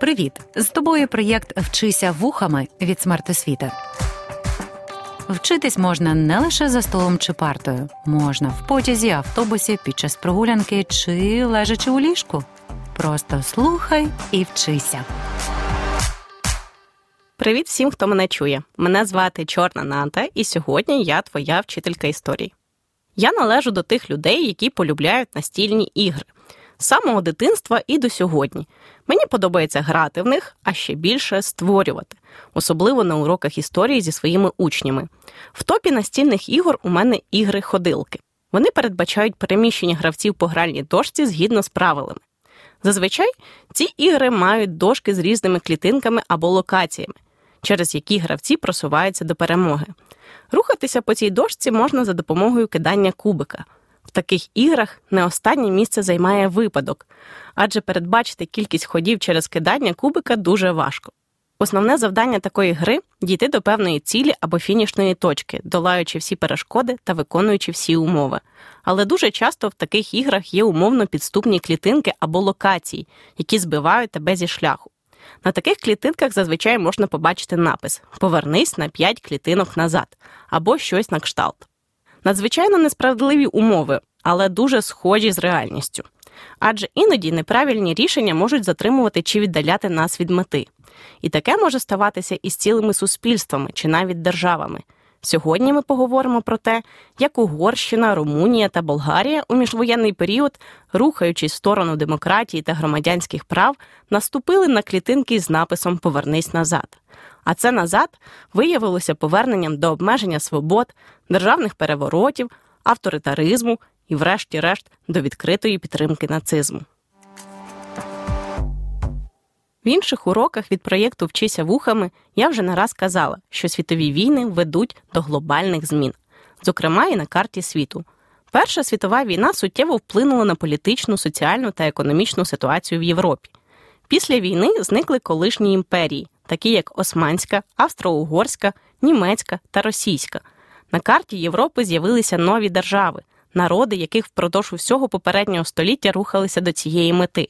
Привіт! З тобою проєкт «Вчися вухами» від «Смарт освіти». Вчитись можна не лише за столом чи партою. Можна в потязі, автобусі, під час прогулянки чи лежачи у ліжку. Просто слухай і вчися. Привіт всім, хто мене чує. Мене звати Чорна Ната, і сьогодні я твоя вчителька історії. Я належу до тих людей, які полюбляють настільні ігри. З самого дитинства і до сьогодні. Мені подобається грати в них, а ще більше створювати. Особливо на уроках історії зі своїми учнями. В топі настільних ігор у мене ігри-ходилки. Вони передбачають переміщення гравців по гральній дошці згідно з правилами. Зазвичай ці ігри мають дошки з різними клітинками або локаціями, через які гравці просуваються до перемоги. Рухатися по цій дошці можна за допомогою кидання кубика. В таких іграх не останнє місце займає випадок, адже передбачити кількість ходів через кидання кубика дуже важко. Основне завдання такої гри – дійти до певної цілі або фінішної точки, долаючи всі перешкоди та виконуючи всі умови. Але дуже часто в таких іграх є умовно підступні клітинки або локації, які збивають тебе зі шляху. На таких клітинках зазвичай можна побачити напис «Повернись на 5 клітинок назад» або щось на кшталт. Надзвичайно несправедливі умови, але дуже схожі з реальністю. Адже іноді неправильні рішення можуть затримувати чи віддаляти нас від мети. І таке може ставатися і з цілими суспільствами, чи навіть державами. Сьогодні ми поговоримо про те, як Угорщина, Румунія та Болгарія у міжвоєнний період, рухаючись в сторону демократії та громадянських прав, наступили на клітинки з написом «Повернись назад». А це «назад» виявилося поверненням до обмеження свобод, державних переворотів, авторитаризму і, врешті-решт, до відкритої підтримки нацизму. В інших уроках від проєкту «Вчися вухами» я вже не раз казала, що світові війни ведуть до глобальних змін, зокрема і на карті світу. Перша світова війна суттєво вплинула на політичну, соціальну та економічну ситуацію в Європі. Після війни зникли колишні імперії, такі як Османська, Австро-Угорська, Німецька та Російська. На карті Європи з'явилися нові держави, народи, яких впродовж усього попереднього століття рухалися до цієї мети.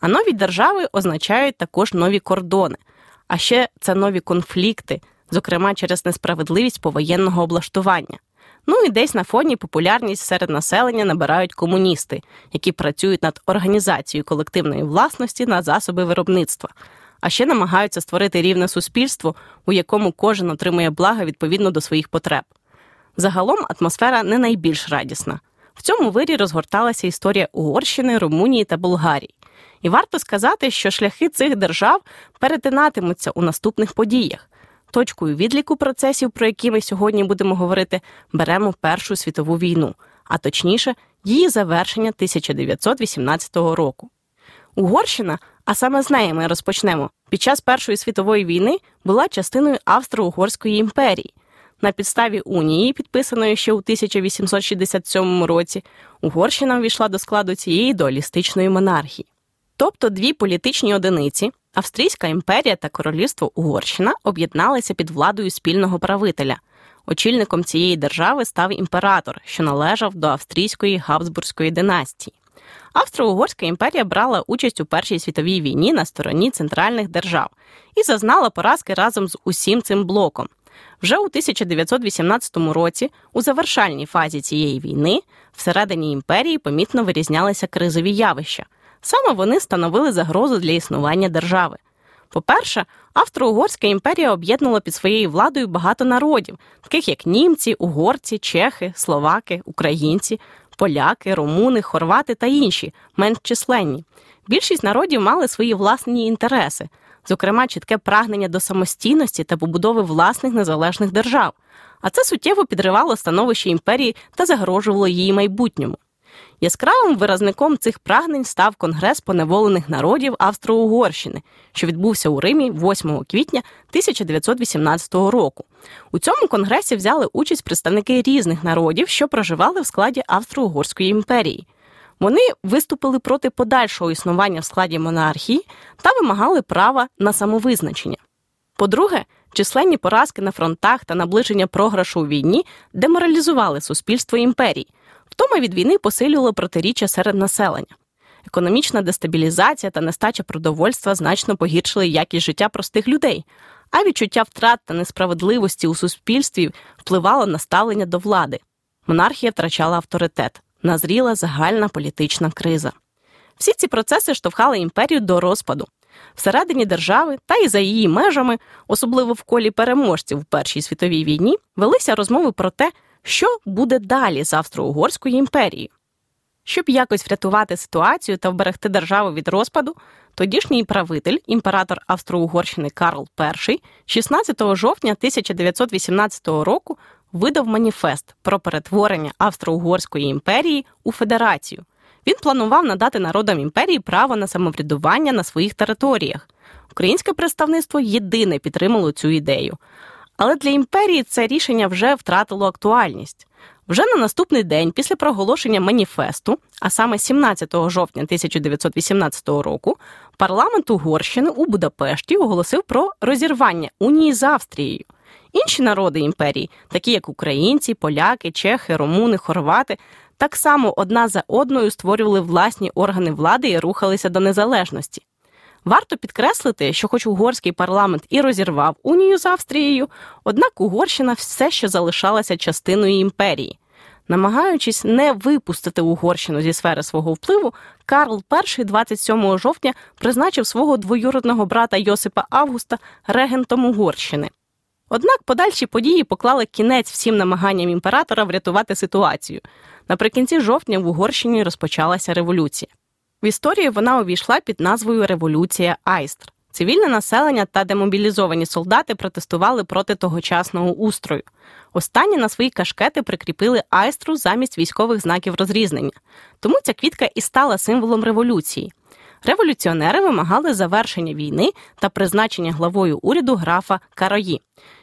А нові держави означають також нові кордони. А ще це нові конфлікти, зокрема через несправедливість повоєнного облаштування. Ну і десь на фоні популярність серед населення набирають комуністи, які працюють над організацією колективної власності на засоби виробництва. А ще намагаються створити рівне суспільство, у якому кожен отримує блага відповідно до своїх потреб. Загалом атмосфера не найбільш радісна. В цьому вирі розгорталася історія Угорщини, Румунії та Болгарії. І варто сказати, що шляхи цих держав перетинатимуться у наступних подіях. Точкою відліку процесів, про які ми сьогодні будемо говорити, беремо Першу світову війну, а точніше, її завершення 1918 року. Угорщина, а саме з неї ми розпочнемо, під час Першої світової війни була частиною Австро-Угорської імперії. На підставі унії, підписаної ще у 1867 році, Угорщина увійшла до складу цієї дуалістичної монархії. Тобто дві політичні одиниці – Австрійська імперія та Королівство Угорщина – об'єдналися під владою спільного правителя. Очільником цієї держави став імператор, що належав до австрійської Габсбурзької династії. Австро-Угорська імперія брала участь у Першій світовій війні на стороні центральних держав і зазнала поразки разом з усім цим блоком. Вже у 1918 році, у завершальній фазі цієї війни, всередині імперії помітно вирізнялися кризові явища. Саме вони становили загрозу для існування держави. По-перше, Австро-Угорська імперія об'єднала під своєю владою багато народів, таких як німці, угорці, чехи, словаки, українці, поляки, румуни, хорвати та інші, менш численні. Більшість народів мали свої власні інтереси, зокрема чітке прагнення до самостійності та побудови власних незалежних держав. А це суттєво підривало становище імперії та загрожувало її майбутньому. Яскравим виразником цих прагнень став Конгрес поневолених народів Австро-Угорщини, що відбувся у Римі 8 квітня 1918 року. У цьому конгресі взяли участь представники різних народів, що проживали в складі Австро-Угорської імперії. Вони виступили проти подальшого існування в складі монархії та вимагали права на самовизначення. По-друге, численні поразки на фронтах та наближення програшу у війні деморалізували суспільство імперії. Втома від війни посилювало протиріччя серед населення. Економічна дестабілізація та нестача продовольства значно погіршили якість життя простих людей, а відчуття втрат та несправедливості у суспільстві впливало на ставлення до влади. Монархія втрачала авторитет, назріла загальна політична криза. Всі ці процеси штовхали імперію до розпаду. Всередині держави та і за її межами, особливо в колі переможців у Першій світовій війні, велися розмови про те, що буде далі з Австро-Угорською імперією. Щоб якось врятувати ситуацію та вберегти державу від розпаду, тодішній правитель, імператор Австро-Угорщини Карл І, 16 жовтня 1918 року видав маніфест про перетворення Австро-Угорської імперії у федерацію. Він планував надати народам імперії право на самоврядування на своїх територіях. Українське представництво єдине підтримало цю ідею. Але для імперії це рішення вже втратило актуальність. Вже на наступний день після проголошення маніфесту, а саме 17 жовтня 1918 року, парламент Угорщини у Будапешті оголосив про розірвання унії з Австрією. Інші народи імперії, такі як українці, поляки, чехи, румуни, хорвати, так само одна за одною створювали власні органи влади і рухалися до незалежності. Варто підкреслити, що хоч угорський парламент і розірвав унію з Австрією, однак Угорщина все ще залишалася частиною імперії. Намагаючись не випустити Угорщину зі сфери свого впливу, Карл І 27 жовтня призначив свого двоюродного брата Йосипа Августа регентом Угорщини. Однак подальші події поклали кінець всім намаганням імператора врятувати ситуацію. Наприкінці жовтня в Угорщині розпочалася революція. В історію вона увійшла під назвою «Революція Айстр». Цивільне населення та демобілізовані солдати протестували проти тогочасного устрою. Останні на свої кашкети прикріпили айстру замість військових знаків розрізнення. Тому ця квітка і стала символом революції. Революціонери вимагали завершення війни та призначення главою уряду графа Карої.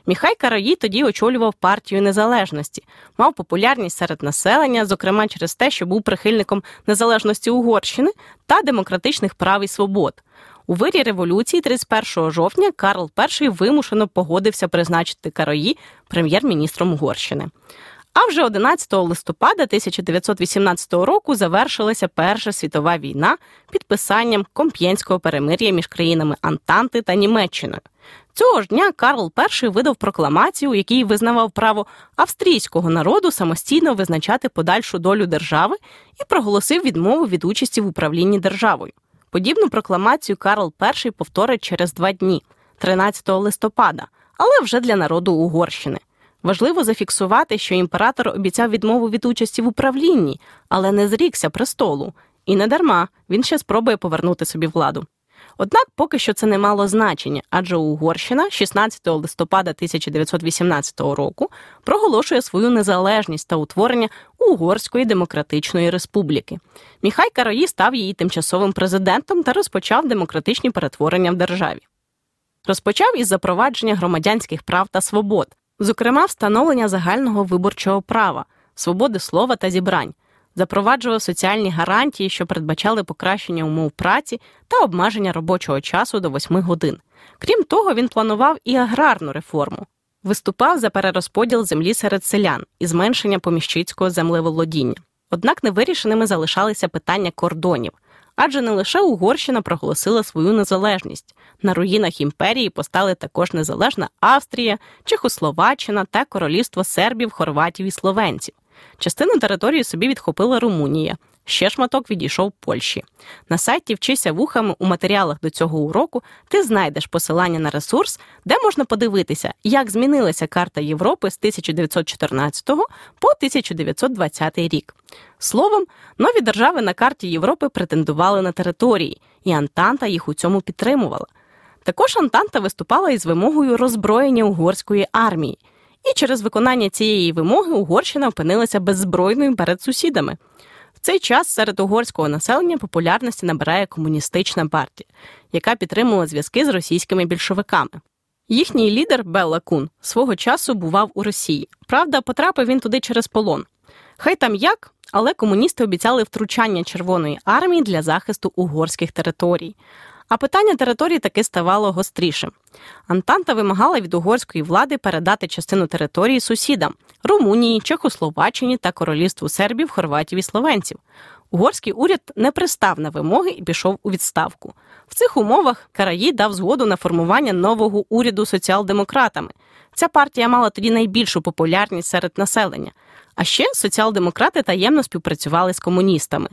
Міхай Карої тоді очолював партію незалежності, мав популярність серед населення, зокрема через те, що був прихильником незалежності Угорщини та демократичних прав і свобод. У вирі революції 31 жовтня Карл І вимушено погодився призначити Карої прем'єр-міністром Угорщини. А вже 11 листопада 1918 року завершилася Перша світова війна підписанням Комп'єнського перемир'я між країнами Антанти та Німеччиною. Цього ж дня Карл І видав прокламацію, у якій визнавав право австрійського народу самостійно визначати подальшу долю держави і проголосив відмову від участі в управлінні державою. Подібну прокламацію Карл І повторить через 2 дні, 13 листопада, але вже для народу Угорщини. Важливо зафіксувати, що імператор обіцяв відмову від участі в управлінні, але не зрікся престолу. І не дарма, він ще спробує повернути собі владу. Однак поки що це не мало значення, адже Угорщина 16 листопада 1918 року проголошує свою незалежність та утворення Угорської демократичної республіки. Міхай Карої став її тимчасовим президентом та розпочав демократичні перетворення в державі. Розпочав із запровадження громадянських прав та свобод, зокрема, встановлення загального виборчого права, свободи слова та зібрань, запроваджував соціальні гарантії, що передбачали покращення умов праці та обмеження робочого часу до 8 годин. Крім того, він планував і аграрну реформу. Виступав за перерозподіл землі серед селян і зменшення поміщицького землеволодіння. Однак невирішеними залишалися питання кордонів. Адже не лише Угорщина проголосила свою незалежність. На руїнах імперії постали також незалежна Австрія, Чехословаччина та королівство сербів, хорватів і словенців. Частину території собі відхопила Румунія. Ще шматок відійшов Польщі. На сайті «Вчися вухами» у матеріалах до цього уроку ти знайдеш посилання на ресурс, де можна подивитися, як змінилася карта Європи з 1914 по 1920 рік. Словом, нові держави на карті Європи претендували на території, і Антанта їх у цьому підтримувала. Також Антанта виступала із вимогою роззброєння угорської армії. І через виконання цієї вимоги Угорщина опинилася беззбройною перед сусідами. В цей час серед угорського населення популярності набирає комуністична партія, яка підтримувала зв'язки з російськими більшовиками. Їхній лідер Белла Кун свого часу бував у Росії. Правда, потрапив він туди через полон. Хай там як, але комуністи обіцяли втручання Червоної армії для захисту угорських територій. А питання територій таки ставало гострішим. Антанта вимагала від угорської влади передати частину території сусідам – Румунії, Чехословаччині та Королівству сербів, хорватів і словенців. Угорський уряд не пристав на вимоги і пішов у відставку. В цих умовах Карої дав згоду на формування нового уряду соціал-демократами. Ця партія мала тоді найбільшу популярність серед населення. А ще соціал-демократи таємно співпрацювали з комуністами.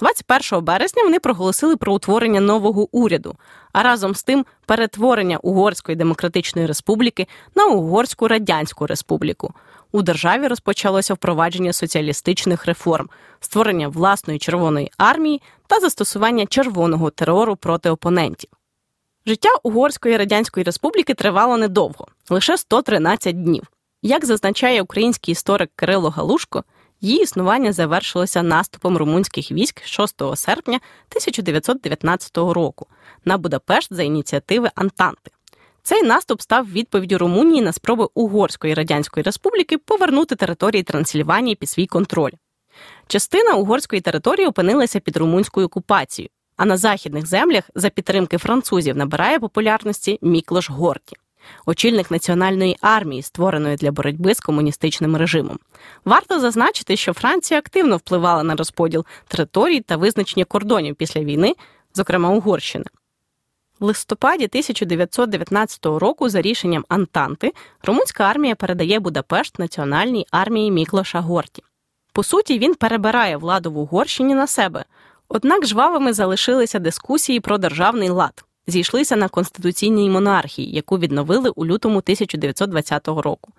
21 березня вони проголосили про утворення нового уряду, а разом з тим перетворення Угорської Демократичної Республіки на Угорську Радянську Республіку. У державі розпочалося впровадження соціалістичних реформ, створення власної Червоної армії та застосування червоного терору проти опонентів. Життя Угорської Радянської Республіки тривало недовго, лише 113 днів. Як зазначає український історик Кирило Галушко, її існування завершилося наступом румунських військ 6 серпня 1919 року на Будапешт за ініціативи Антанти. Цей наступ став відповіддю Румунії на спроби Угорської Радянської Республіки повернути території Трансильванії під свій контроль. Частина угорської території опинилася під румунською окупацією, а на західних землях за підтримки французів набирає популярності Міклош Горті, очільник національної армії, створеної для боротьби з комуністичним режимом. Варто зазначити, що Франція активно впливала на розподіл територій та визначення кордонів після війни, зокрема Угорщини. В листопаді 1919 року за рішенням Антанти румунська армія передає Будапешт національній армії Міклоша Горті. По суті, він перебирає владу в Угорщині на себе. Однак жвавими залишилися дискусії про державний лад. Зійшлися на конституційній монархії, яку відновили у лютому 1920 року.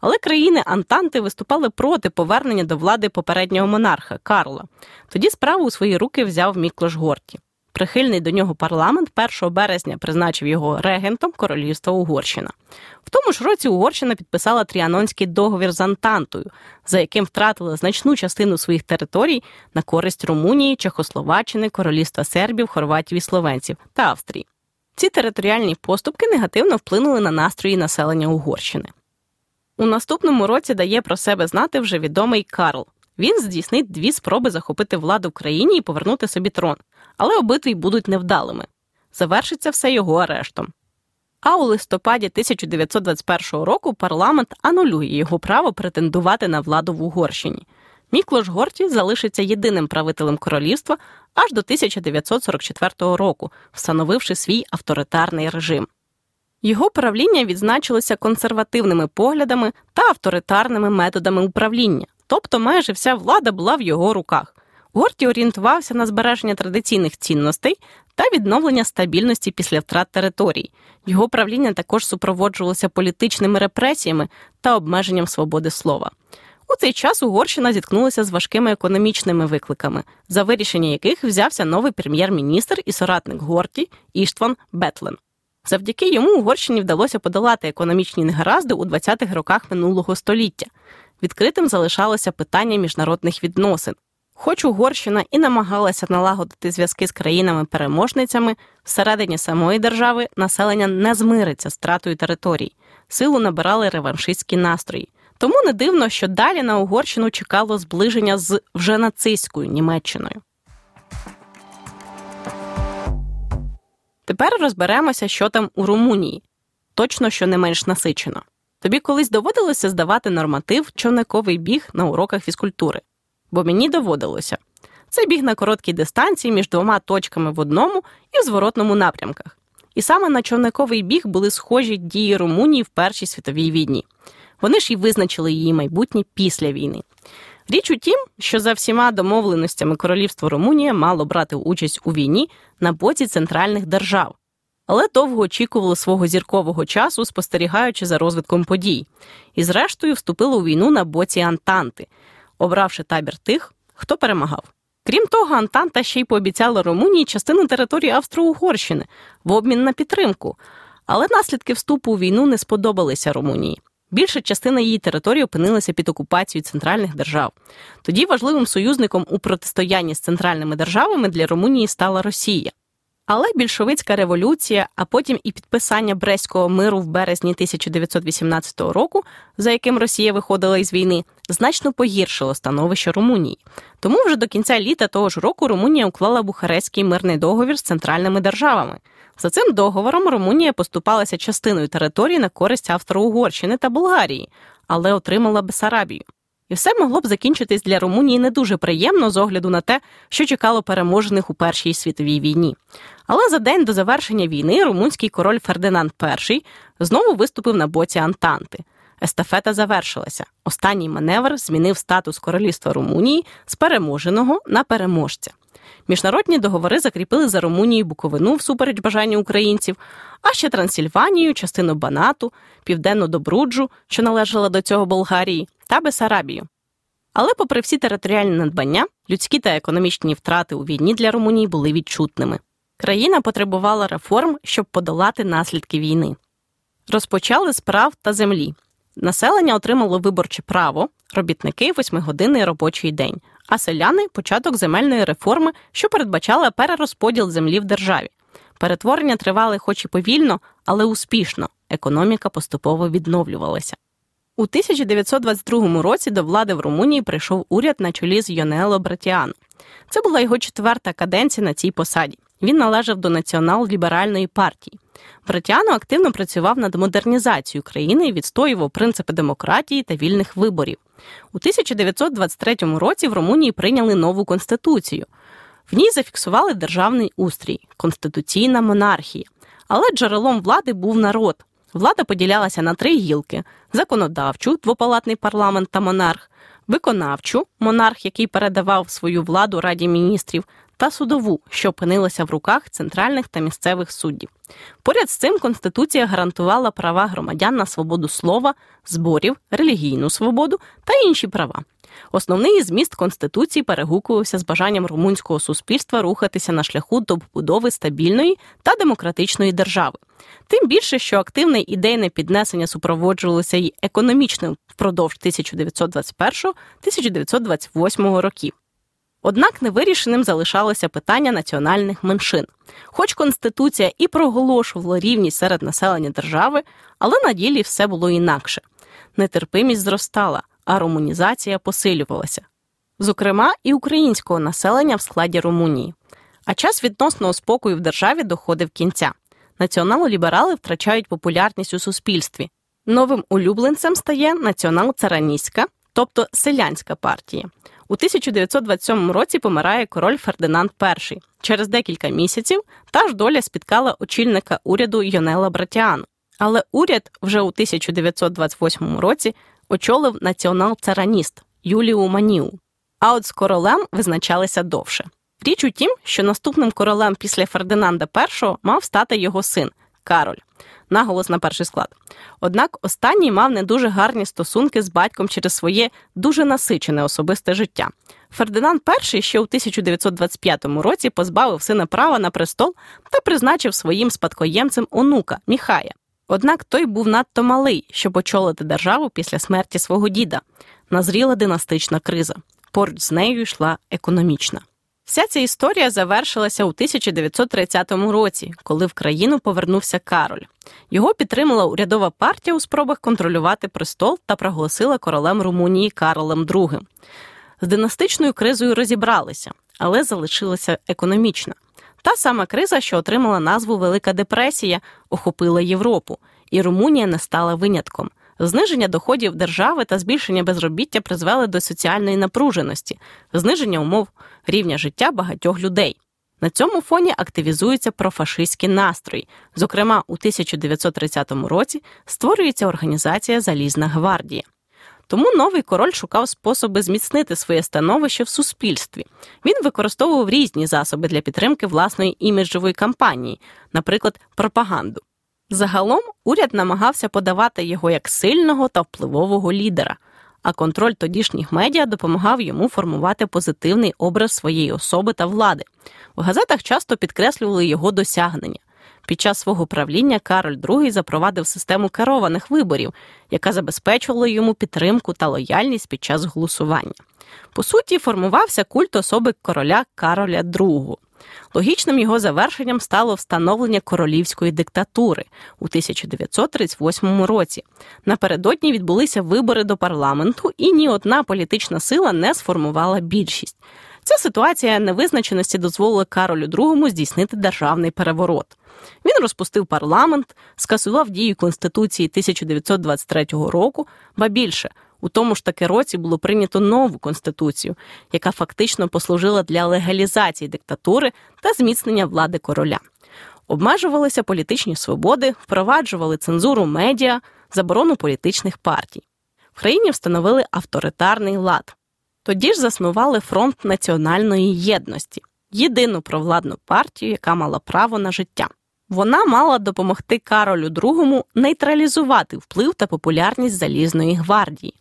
Але країни Антанти виступали проти повернення до влади попереднього монарха Карла. Тоді справу у свої руки взяв Міклош Горті. Прихильний до нього парламент 1 березня призначив його регентом Королівства Угорщина. В тому ж році Угорщина підписала Тріанонський договір з Антантою, за яким втратила значну частину своїх територій на користь Румунії, Чехословаччини, Королівства сербів, хорватів і словенців та Австрії. Ці територіальні поступки негативно вплинули на настрої населення Угорщини. У наступному році дає про себе знати вже відомий Карл. Він здійснить дві спроби захопити владу в країні і повернути собі трон, але обидві будуть невдалими. Завершиться все його арештом. А у листопаді 1921 року парламент анулює його право претендувати на владу в Угорщині. Міклош Горті залишиться єдиним правителем королівства аж до 1944 року, встановивши свій авторитарний режим. Його правління відзначилося консервативними поглядами та авторитарними методами управління. Тобто майже вся влада була в його руках. Горті орієнтувався на збереження традиційних цінностей та відновлення стабільності після втрат територій. Його правління також супроводжувалося політичними репресіями та обмеженням свободи слова. У цей час Угорщина зіткнулася з важкими економічними викликами, за вирішення яких взявся новий прем'єр-міністр і соратник Горті Іштван Бетлен. Завдяки йому Угорщині вдалося подолати економічні негаразди у 20-х роках минулого століття. Відкритим залишалося питання міжнародних відносин. Хоч Угорщина і намагалася налагодити зв'язки з країнами-переможницями, всередині самої держави населення не змириться з втратою територій. Силу набирали реваншистські настрої. Тому не дивно, що далі на Угорщину чекало зближення з вже нацистською Німеччиною. Тепер розберемося, що там у Румунії. Точно, що не менш насичено. Тобі колись доводилося здавати норматив «Човниковий біг» на уроках фізкультури? Бо мені доводилося. Це біг на короткій дистанції між двома точками в одному і в зворотному напрямках. І саме на човниковий біг були схожі дії Румунії в Першій світовій війні. Вони ж і визначили її майбутнє після війни. Річ у тім, що за всіма домовленостями королівство Румунія мало брати участь у війні на боці центральних держав. Але довго очікувало свого зіркового часу, спостерігаючи за розвитком подій. І зрештою вступило у війну на боці Антанти, обравши табір тих, хто перемагав. Крім того, Антанта ще й пообіцяла Румунії частину території Австро-Угорщини в обмін на підтримку. Але наслідки вступу у війну не сподобалися Румунії. Більша частина її території опинилася під окупацією центральних держав. Тоді важливим союзником у протистоянні з центральними державами для Румунії стала Росія. Але більшовицька революція, а потім і підписання Брестського миру в березні 1918 року, за яким Росія виходила із війни, значно погіршило становище Румунії. Тому вже до кінця літа того ж року Румунія уклала Бухарестський мирний договір з центральними державами. За цим договором Румунія поступалася частиною території на користь Австро-Угорщини та Болгарії, але отримала Бессарабію. І все могло б закінчитись для Румунії не дуже приємно з огляду на те, що чекало переможених у Першій світовій війні. Але за день до завершення війни румунський король Фердинанд І знову виступив на боці Антанти. Естафета завершилася. Останній маневр змінив статус королівства Румунії з переможеного на переможця. Міжнародні договори закріпили за Румунією Буковину всупереч бажанню українців, а ще Трансильванію, частину Банату, Південну Добруджу, що належала до цього Болгарії, та Бессарабію. Але попри всі територіальні надбання, людські та економічні втрати у війні для Румунії були відчутними. Країна потребувала реформ, щоб подолати наслідки війни. Розпочали з прав та землі. Населення отримало виборче право, робітники – 8-годинний робочий день, а селяни – початок земельної реформи, що передбачала перерозподіл землі в державі. Перетворення тривали хоч і повільно, але успішно. Економіка поступово відновлювалася. У 1922 році до влади в Румунії прийшов уряд на чолі з Йонело Бретіану. Це була його четверта каденція на цій посаді. Він належав до націонал-ліберальної партії. Бретіано активно працював над модернізацією країни і відстоював принципи демократії та вільних виборів. У 1923 році в Румунії прийняли нову конституцію. В ній зафіксували державний устрій – конституційна монархія. Але джерелом влади був народ. Влада поділялася на три гілки – законодавчу, двопалатний парламент та монарх, виконавчу, монарх, який передавав свою владу Раді міністрів, та судову, що опинилася в руках центральних та місцевих суддів. Поряд з цим Конституція гарантувала права громадян на свободу слова, зборів, релігійну свободу та інші права. Основний зміст Конституції перегукувався з бажанням румунського суспільства рухатися на шляху до побудови стабільної та демократичної держави. Тим більше, що активне ідейне піднесення супроводжувалося й економічним впродовж 1921-1928 років. Однак невирішеним залишалося питання національних меншин. Хоч Конституція і проголошувала рівність серед населення держави, але на ділі все було інакше. Нетерпимість зростала, а румунізація посилювалася. Зокрема, і українського населення в складі Румунії. А час відносного спокою в державі доходив кінця. Націонал-ліберали втрачають популярність у суспільстві. Новим улюбленцем стає націонал-цараніська, тобто селянська партія. У 1927 році помирає король Фердинанд І. Через декілька місяців та ж доля спіткала очільника уряду Йонела Братіану. Але уряд вже у 1928 році очолив націонал-цараніст Юліу Маніу. А от з королем визначалися довше. Річ у тім, що наступним королем після Фердинанда І мав стати його син Кароль. Наголос на перший склад. Однак останній мав не дуже гарні стосунки з батьком через своє дуже насичене особисте життя. Фердинанд І ще у 1925 році позбавив сина права на престол та призначив своїм спадкоємцем онука Міхая. Однак той був надто малий, щоб очолити державу після смерті свого діда. Назріла династична криза. Поруч з нею йшла економічна. Вся ця історія завершилася у 1930 році, коли в країну повернувся Кароль. Його підтримала урядова партія у спробах контролювати престол та проголосила королем Румунії Карлом ІІ. З династичною кризою розібралися, але залишилася економічна. Та сама криза, що отримала назву Велика депресія, охопила Європу, і Румунія не стала винятком. Зниження доходів держави та збільшення безробіття призвели до соціальної напруженості, зниження умов рівня життя багатьох людей. На цьому фоні активізуються профашистські настрої. Зокрема, у 1930 році створюється організація «Залізна гвардія». Тому новий король шукав способи зміцнити своє становище в суспільстві. Він використовував різні засоби для підтримки власної іміджової кампанії, наприклад, пропаганду. Загалом, уряд намагався подавати його як сильного та впливового лідера, а контроль тодішніх медіа допомагав йому формувати позитивний образ своєї особи та влади. В газетах часто підкреслювали його досягнення. Під час свого правління Кароль ІІ запровадив систему керованих виборів, яка забезпечувала йому підтримку та лояльність під час голосування. По суті, формувався культ особи короля Кароля ІІ. Логічним його завершенням стало встановлення королівської диктатури у 1938 році. Напередодні відбулися вибори до парламенту, і ні одна політична сила не сформувала більшість. Ця ситуація невизначеності дозволила Каролю ІІ здійснити державний переворот. Він розпустив парламент, скасував дію Конституції 1923 року, ба більше – у У тому ж таки році було прийнято нову конституцію, яка фактично послужила для легалізації диктатури та зміцнення влади короля. Обмежувалися політичні свободи, впроваджували цензуру медіа, заборону політичних партій. В країні встановили авторитарний лад. Тоді ж заснували фронт національної єдності – єдину провладну партію, яка мала право на життя. Вона мала допомогти Каролю II нейтралізувати вплив та популярність Залізної гвардії.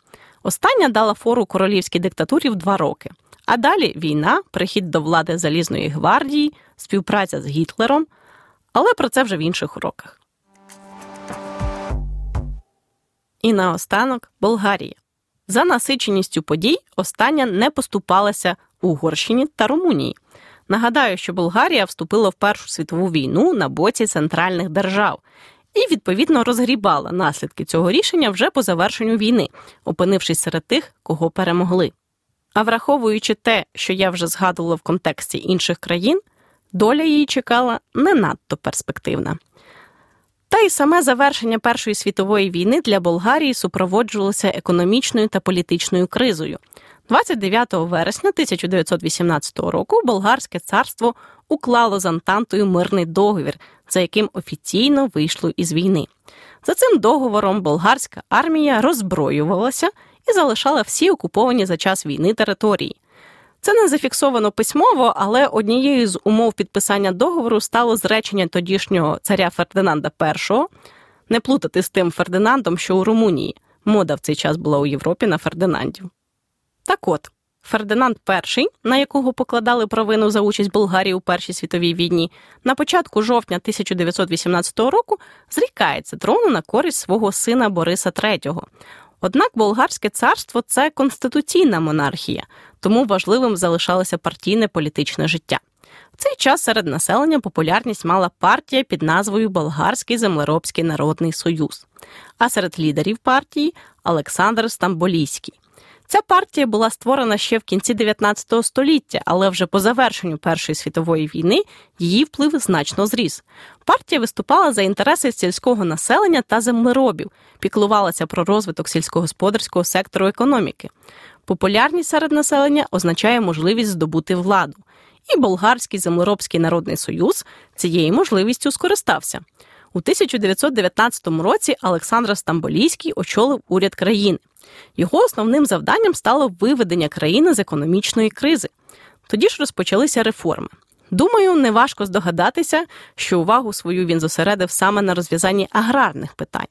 Остання дала фору королівській диктатурі в 2 роки. А далі війна, прихід до влади Залізної гвардії, співпраця з Гітлером. Але про це вже в інших уроках. І наостанок Болгарія. За насиченістю подій остання не поступалася Угорщині та Румунії. Нагадаю, що Болгарія вступила в Першу світову війну на боці центральних держав і, відповідно, розгрібала наслідки цього рішення вже по завершенню війни, опинившись серед тих, кого перемогли. А враховуючи те, що я вже згадувала в контексті інших країн, доля її чекала не надто перспективна. Та й саме завершення Першої світової війни для Болгарії супроводжувалося економічною та політичною кризою. 29 вересня 1918 року Болгарське царство уклало з Антантою мирний договір, за яким офіційно вийшло із війни. За цим договором болгарська армія роззброювалася і залишала всі окуповані за час війни території. Це не зафіксовано письмово, але однією з умов підписання договору стало зречення тодішнього царя Фердинанда І, не плутати з тим Фердинандом, що у Румунії. Мода в цей час була у Європі на Фердинандів. Так от, Фердинанд І, на якого покладали провину за участь Болгарії у Першій світовій війні, на початку жовтня 1918 року зрікається трону на користь свого сина Бориса III. Однак Болгарське царство – це конституційна монархія, тому важливим залишалося партійне політичне життя. В цей час серед населення популярність мала партія під назвою Болгарський землеробський народний союз, а серед лідерів партії – Олександр Стамболійський. Ця партія була створена ще в кінці 19 століття, але вже по завершенню Першої світової війни її вплив значно зріс. Партія виступала за інтереси сільського населення та землеробів, піклувалася про розвиток сільськогосподарського сектору економіки. Популярність серед населення означає можливість здобути владу. І Болгарський землеробський народний союз цією можливістю скористався. У 1919 році Олександр Стамболійський очолив уряд країни. Його основним завданням стало виведення країни з економічної кризи. Тоді ж розпочалися реформи. Думаю, неважко здогадатися, що увагу свою він зосередив саме на розв'язанні аграрних питань.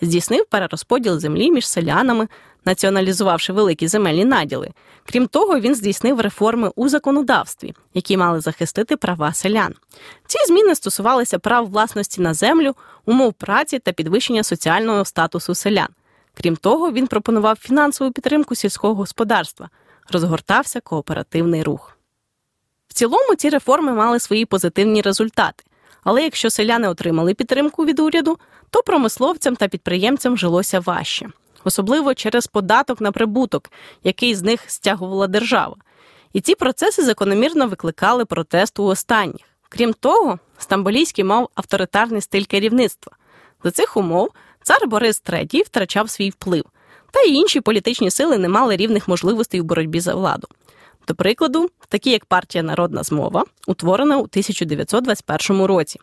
Здійснив перерозподіл землі між селянами, націоналізувавши великі земельні наділи. Крім того, він здійснив реформи у законодавстві, які мали захистити права селян. Ці зміни стосувалися прав власності на землю, умов праці та підвищення соціального статусу селян. Крім того, він пропонував фінансову підтримку сільського господарства. Розгортався кооперативний рух. В цілому ці реформи мали свої позитивні результати. Але якщо селяни отримали підтримку від уряду, то промисловцям та підприємцям жилося важче. Особливо через податок на прибуток, який з них стягувала держава. І ці процеси закономірно викликали протест у останніх. Крім того, Стамболійський мав авторитарний стиль керівництва. За цих умов цар Борис III втрачав свій вплив, та й інші політичні сили не мали рівних можливостей у боротьбі за владу. До прикладу, такі як партія «Народна змова», утворена у 1921 році.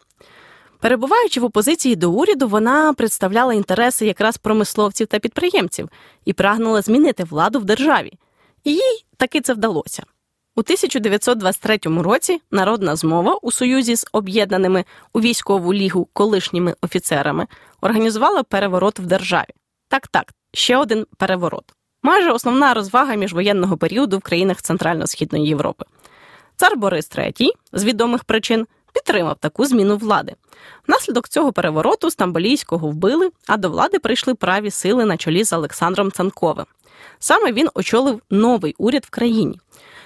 Перебуваючи в опозиції до уряду, вона представляла інтереси якраз промисловців та підприємців і прагнула змінити владу в державі. І їй таки це вдалося. У 1923 році «Народна змова» у союзі з об'єднаними у військову лігу колишніми офіцерами організувала переворот в державі. Так, ще один переворот. Майже основна розвага міжвоєнного періоду в країнах Центрально-Східної Європи. Цар Борис III з відомих причин підтримав таку зміну влади. Внаслідок цього перевороту Стамболійського вбили, а до влади прийшли праві сили на чолі з Олександром Цанковим. Саме він очолив новий уряд в країні.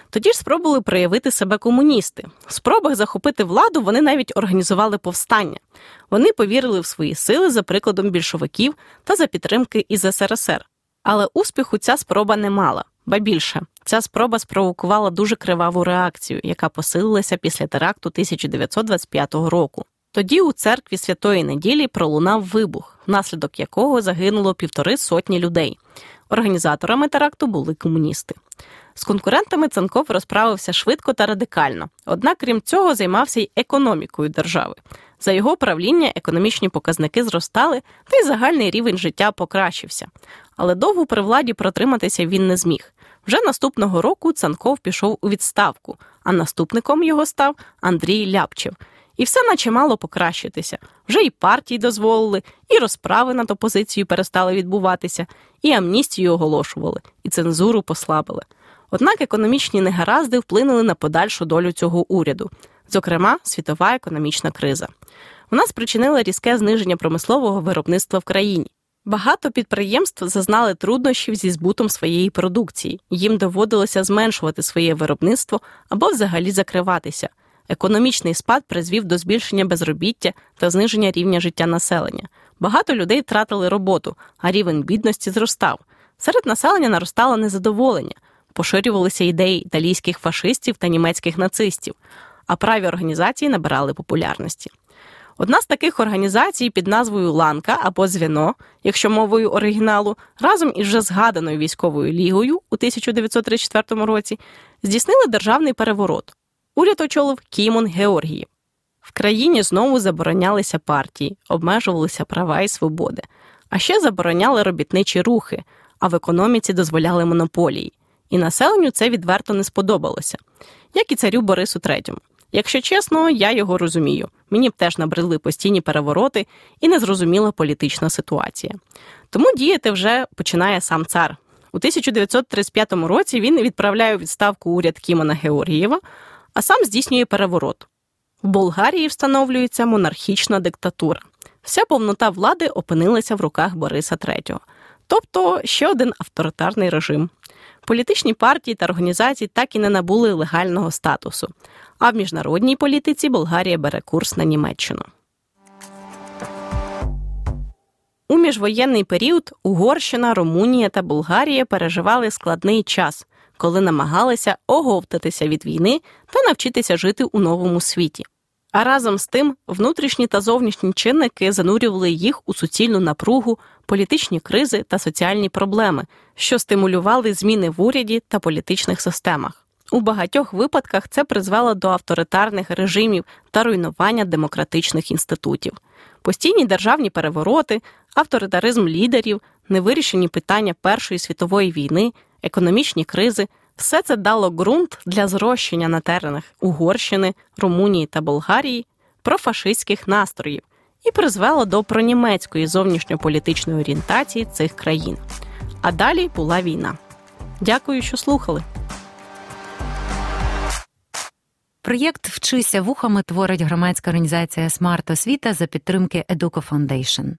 Тоді ж спробували проявити себе комуністи. В спробах захопити владу вони навіть організували повстання. Вони повірили в свої сили за прикладом більшовиків та за підтримки із СРСР. Але успіху ця спроба не мала. Ба більше, ця спроба спровокувала дуже криваву реакцію, яка посилилася після теракту 1925 року. Тоді у церкві Святої Неділі пролунав вибух, внаслідок якого загинуло 1,5 сотні людей. Організаторами теракту були комуністи. З конкурентами Цанков розправився швидко та радикально, однак, крім цього, займався й економікою держави. За його правління економічні показники зростали, та й загальний рівень життя покращився. Але довго при владі протриматися він не зміг. Вже наступного року Цанков пішов у відставку, а наступником його став Андрій Ляпчев. І все наче мало покращитися. Вже і партії дозволили, і розправи над опозицією перестали відбуватися, і амністію оголошували, і цензуру послабили. Однак економічні негаразди вплинули на подальшу долю цього уряду. Зокрема, світова економічна криза. Вона спричинила різке зниження промислового виробництва в країні. Багато підприємств зазнали труднощів зі збутом своєї продукції. Їм доводилося зменшувати своє виробництво або взагалі закриватися. Економічний спад призвів до збільшення безробіття та зниження рівня життя населення. Багато людей втратили роботу, а рівень бідності зростав. Серед населення наростало незадоволення. Поширювалися ідеї італійських фашистів та німецьких нацистів, а праві організації набирали популярності. Одна з таких організацій під назвою «Ланка» або «Звіно», якщо мовою оригіналу, разом із вже згаданою військовою лігою у 1934 році здійснили державний переворот. Уряд очолив Кімон Георгієв. В країні знову заборонялися партії, обмежувалися права і свободи. А ще забороняли робітничі рухи, а в економіці дозволяли монополії. І населенню це відверто не сподобалося. Як і царю Борису III. Якщо чесно, я його розумію. Мені б теж набридли постійні перевороти і незрозуміла політична ситуація. Тому діяти вже починає сам цар. У 1935 році він відправляє у відставку уряд Кімона Георгієва, а сам здійснює переворот. В Болгарії встановлюється монархічна диктатура. Вся повнота влади опинилася в руках Бориса III. Тобто, ще один авторитарний режим. Політичні партії та організації так і не набули легального статусу. А в міжнародній політиці Болгарія бере курс на Німеччину. У міжвоєнний період Угорщина, Румунія та Болгарія переживали складний час, коли намагалися оговтатися від війни та навчитися жити у новому світі. А разом з тим внутрішні та зовнішні чинники занурювали їх у суцільну напругу, політичні кризи та соціальні проблеми, що стимулювали зміни в уряді та політичних системах. У багатьох випадках це призвело до авторитарних режимів та руйнування демократичних інститутів. Постійні державні перевороти, авторитаризм лідерів, невирішені питання Першої світової війни, економічні кризи – все це дало ґрунт для зрощення на теренах Угорщини, Румунії та Болгарії профашистських настроїв і призвело до пронімецької зовнішньополітичної орієнтації цих країн. А далі була війна. Дякую, що слухали. Проєкт «Вчися вухами» творить громадська організація «Смарт освіта» за підтримки Educo Foundation.